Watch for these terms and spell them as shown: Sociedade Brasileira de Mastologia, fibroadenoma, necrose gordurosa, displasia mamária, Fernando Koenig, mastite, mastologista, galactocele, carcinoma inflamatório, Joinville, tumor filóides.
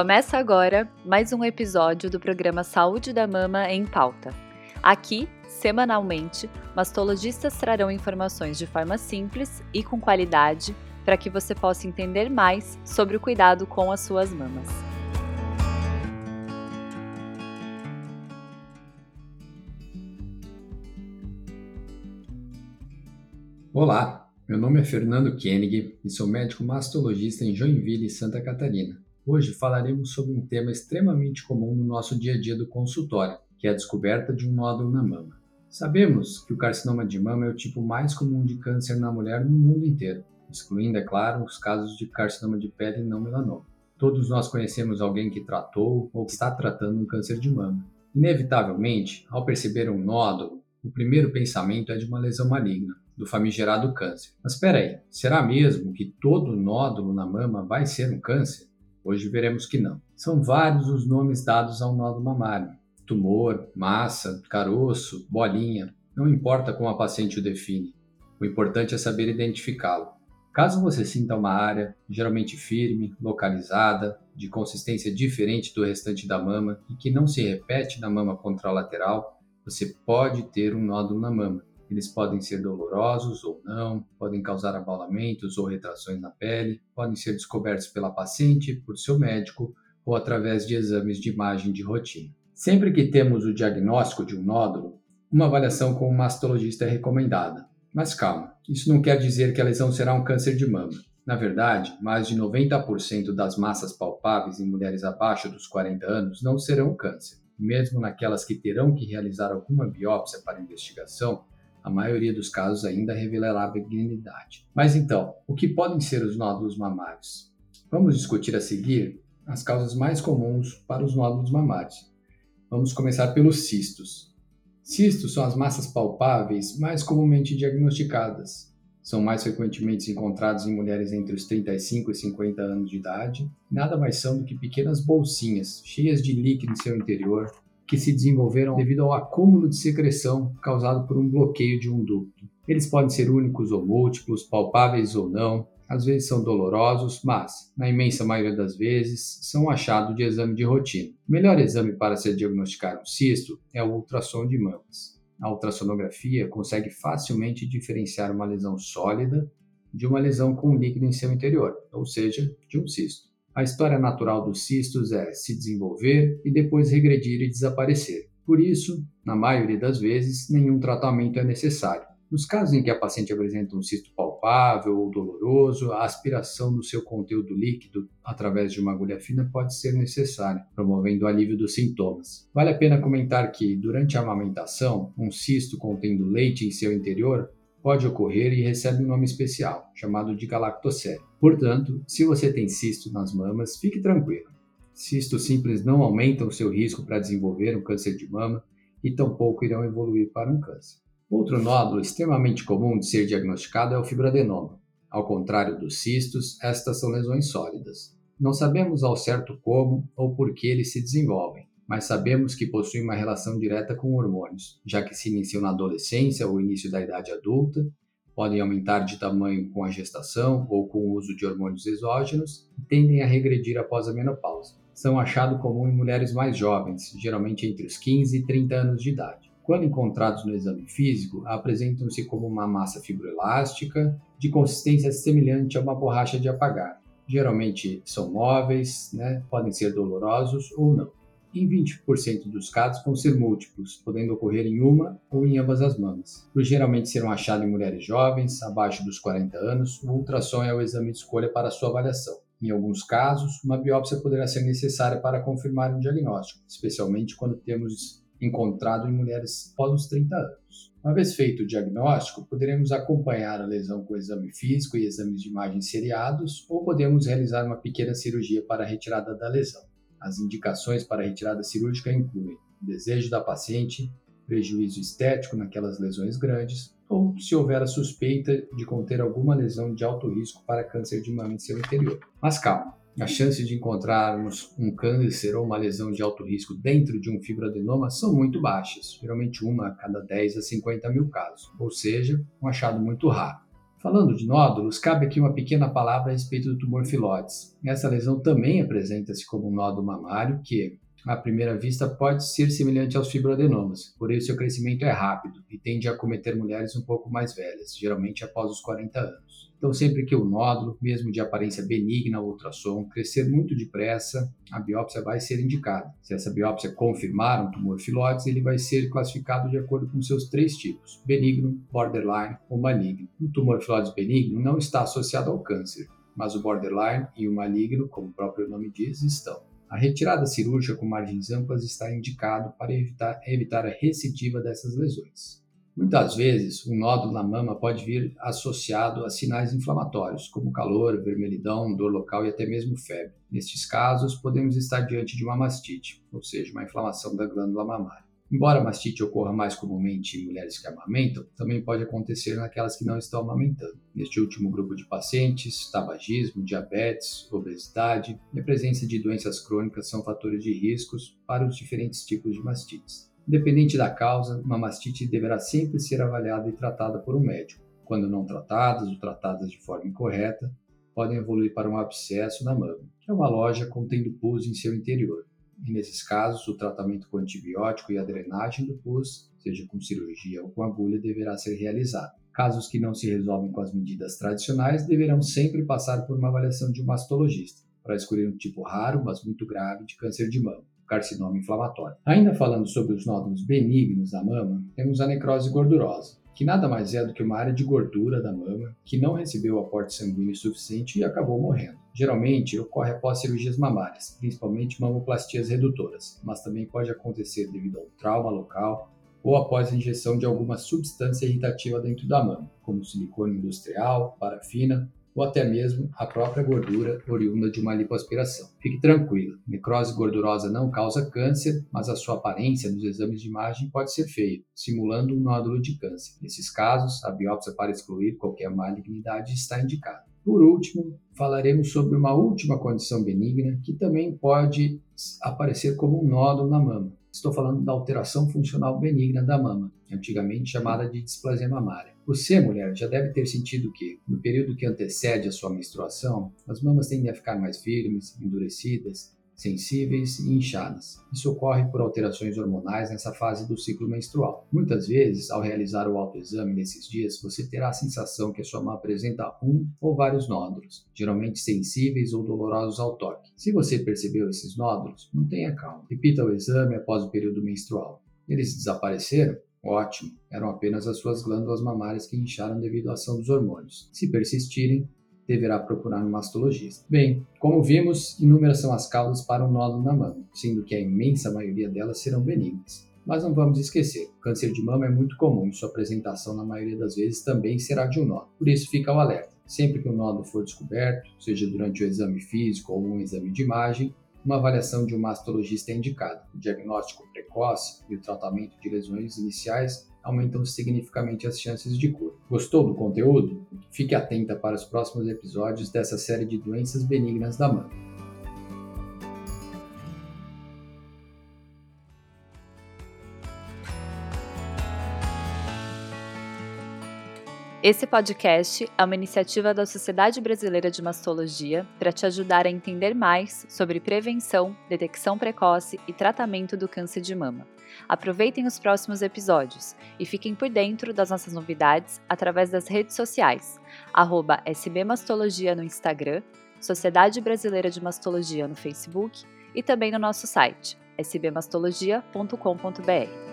Começa agora mais um episódio do programa Saúde da Mama em Pauta. Aqui, semanalmente, mastologistas trarão informações de forma simples e com qualidade para que você possa entender mais sobre o cuidado com as suas mamas. Olá, meu nome é Fernando Koenig e sou médico mastologista em Joinville, Santa Catarina. Hoje falaremos sobre um tema extremamente comum no nosso dia a dia do consultório, que é a descoberta de um nódulo na mama. Sabemos que o carcinoma de mama é o tipo mais comum de câncer na mulher no mundo inteiro, excluindo, é claro, os casos de carcinoma de pele não melanoma. Todos nós conhecemos alguém que tratou ou que está tratando um câncer de mama. Inevitavelmente, ao perceber um nódulo, o primeiro pensamento é de uma lesão maligna, do famigerado câncer. Mas espera aí, será mesmo que todo nódulo na mama vai ser um câncer? Hoje veremos que não. São vários os nomes dados ao nódulo mamário. Tumor, massa, caroço, bolinha. Não importa como a paciente o define. O importante é saber identificá-lo. Caso você sinta uma área, geralmente firme, localizada, de consistência diferente do restante da mama e que não se repete na mama contralateral, você pode ter um nódulo na mama. Eles podem ser dolorosos ou não, podem causar abalamentos ou retrações na pele, podem ser descobertos pela paciente, por seu médico ou através de exames de imagem de rotina. Sempre que temos o diagnóstico de um nódulo, uma avaliação com um mastologista é recomendada. Mas calma, isso não quer dizer que a lesão será um câncer de mama. Na verdade, mais de 90% das massas palpáveis em mulheres abaixo dos 40 anos não serão câncer. Mesmo naquelas que terão que realizar alguma biópsia para investigação, a maioria dos casos ainda revelará benignidade. Mas então, o que podem ser os nódulos mamários? Vamos discutir a seguir as causas mais comuns para os nódulos mamários. Vamos começar pelos cistos. Cistos são as massas palpáveis mais comumente diagnosticadas. São mais frequentemente encontrados em mulheres entre os 35 e 50 anos de idade. Nada mais são do que pequenas bolsinhas cheias de líquido em seu interior, que se desenvolveram devido ao acúmulo de secreção causado por um bloqueio de um ducto. Eles podem ser únicos ou múltiplos, palpáveis ou não, às vezes são dolorosos, mas, na imensa maioria das vezes, são achados de exame de rotina. O melhor exame para se diagnosticar um cisto é o ultrassom de mamas. A ultrassonografia consegue facilmente diferenciar uma lesão sólida de uma lesão com líquido em seu interior, ou seja, de um cisto. A história natural dos cistos é se desenvolver e depois regredir e desaparecer. Por isso, na maioria das vezes, nenhum tratamento é necessário. Nos casos em que a paciente apresenta um cisto palpável ou doloroso, a aspiração do seu conteúdo líquido através de uma agulha fina pode ser necessária, promovendo o alívio dos sintomas. Vale a pena comentar que, durante a amamentação, um cisto contendo leite em seu interior pode ocorrer e recebe um nome especial, chamado de galactocele. Portanto, se você tem cisto nas mamas, fique tranquilo. Cistos simples não aumentam o seu risco para desenvolver um câncer de mama e tampouco irão evoluir para um câncer. Outro nódulo extremamente comum de ser diagnosticado é o fibroadenoma. Ao contrário dos cistos, estas são lesões sólidas. Não sabemos ao certo como ou por que eles se desenvolvem, mas sabemos que possui uma relação direta com hormônios, já que se iniciam na adolescência ou início da idade adulta, podem aumentar de tamanho com a gestação ou com o uso de hormônios exógenos e tendem a regredir após a menopausa. São achado comum em mulheres mais jovens, geralmente entre os 15 e 30 anos de idade. Quando encontrados no exame físico, apresentam-se como uma massa fibroelástica de consistência semelhante a uma borracha de apagar. Geralmente são móveis, podem ser dolorosos ou não. Em 20% dos casos vão ser múltiplos, podendo ocorrer em uma ou em ambas as mamas. Por geralmente serão achados em mulheres jovens, abaixo dos 40 anos, o ultrassom é o exame de escolha para sua avaliação. Em alguns casos, uma biópsia poderá ser necessária para confirmar um diagnóstico, especialmente quando temos encontrado em mulheres após os 30 anos. Uma vez feito o diagnóstico, poderemos acompanhar a lesão com exame físico e exames de imagem seriados, ou podemos realizar uma pequena cirurgia para a retirada da lesão. As indicações para a retirada cirúrgica incluem desejo da paciente, prejuízo estético naquelas lesões grandes ou se houver a suspeita de conter alguma lesão de alto risco para câncer de mama em seu interior. Mas calma, a chance de encontrarmos um câncer ou uma lesão de alto risco dentro de um fibroadenoma são muito baixas, geralmente uma a cada 10 a 50 mil casos, ou seja, um achado muito raro. Falando de nódulos, cabe aqui uma pequena palavra a respeito do tumor filóides. Essa lesão também apresenta-se como um nódulo mamário que, à primeira vista, pode ser semelhante aos fibroadenomas, porém seu crescimento é rápido e tende a acometer mulheres um pouco mais velhas, geralmente após os 40 anos. Então, sempre que o nódulo, mesmo de aparência benigna ao ultrassom, crescer muito depressa, a biópsia vai ser indicada. Se essa biópsia confirmar um tumor filóides, ele vai ser classificado de acordo com seus três tipos: benigno, borderline ou maligno. O tumor filóides benigno não está associado ao câncer, mas o borderline e o maligno, como o próprio nome diz, estão. A retirada cirúrgica com margens amplas está indicado para evitar a recidiva dessas lesões. Muitas vezes, um nódulo na mama pode vir associado a sinais inflamatórios, como calor, vermelhidão, dor local e até mesmo febre. Nestes casos, podemos estar diante de uma mastite, ou seja, uma inflamação da glândula mamária. Embora a mastite ocorra mais comumente em mulheres que amamentam, também pode acontecer naquelas que não estão amamentando. Neste último grupo de pacientes, tabagismo, diabetes, obesidade e a presença de doenças crônicas são fatores de riscos para os diferentes tipos de mastites. Independente da causa, uma mastite deverá sempre ser avaliada e tratada por um médico. Quando não tratadas ou tratadas de forma incorreta, podem evoluir para um abscesso na mama, que é uma loja contendo pus em seu interior. E nesses casos, o tratamento com antibiótico e a drenagem do pus, seja com cirurgia ou com agulha, deverá ser realizado. Casos que não se resolvem com as medidas tradicionais deverão sempre passar por uma avaliação de um mastologista, para escolher um tipo raro, mas muito grave, de câncer de mama, carcinoma inflamatório. Ainda falando sobre os nódulos benignos da mama, temos a necrose gordurosa, que nada mais é do que uma área de gordura da mama que não recebeu aporte sanguíneo suficiente e acabou morrendo. Geralmente ocorre após cirurgias mamárias, principalmente mamoplastias redutoras, mas também pode acontecer devido ao trauma local ou após a injeção de alguma substância irritativa dentro da mama, como silicone industrial, parafina ou até mesmo a própria gordura oriunda de uma lipoaspiração. Fique tranquilo, necrose gordurosa não causa câncer, mas a sua aparência nos exames de imagem pode ser feia, simulando um nódulo de câncer. Nesses casos, a biópsia para excluir qualquer malignidade está indicada. Por último, falaremos sobre uma última condição benigna que também pode aparecer como um nódulo na mama. Estou falando da alteração funcional benigna da mama, antigamente chamada de displasia mamária. Você, mulher, já deve ter sentido que, no período que antecede a sua menstruação, as mamas tendem a ficar mais firmes, endurecidas, sensíveis e inchadas. Isso ocorre por alterações hormonais nessa fase do ciclo menstrual. Muitas vezes, ao realizar o autoexame nesses dias, você terá a sensação que a sua mama apresenta um ou vários nódulos, geralmente sensíveis ou dolorosos ao toque. Se você percebeu esses nódulos, mantenha calma. Repita o exame após o período menstrual. Eles desapareceram? Ótimo! Eram apenas as suas glândulas mamárias que incharam devido à ação dos hormônios. Se persistirem, deverá procurar um mastologista. Bem, como vimos, inúmeras são as causas para um nódulo na mama, sendo que a imensa maioria delas serão benignas. Mas não vamos esquecer, câncer de mama é muito comum e sua apresentação na maioria das vezes também será de um nódulo. Por isso fica o alerta, sempre que um nódulo for descoberto, seja durante o exame físico ou um exame de imagem, uma avaliação de um mastologista é indicada. O diagnóstico precoce e o tratamento de lesões iniciais aumentam significativamente as chances de cura. Gostou do conteúdo? Fique atenta para os próximos episódios dessa série de doenças benignas da mama. Esse podcast é uma iniciativa da Sociedade Brasileira de Mastologia para te ajudar a entender mais sobre prevenção, detecção precoce e tratamento do câncer de mama. Aproveitem os próximos episódios e fiquem por dentro das nossas novidades através das redes sociais, @sbmastologia no Instagram, Sociedade Brasileira de Mastologia no Facebook e também no nosso site, sbmastologia.com.br.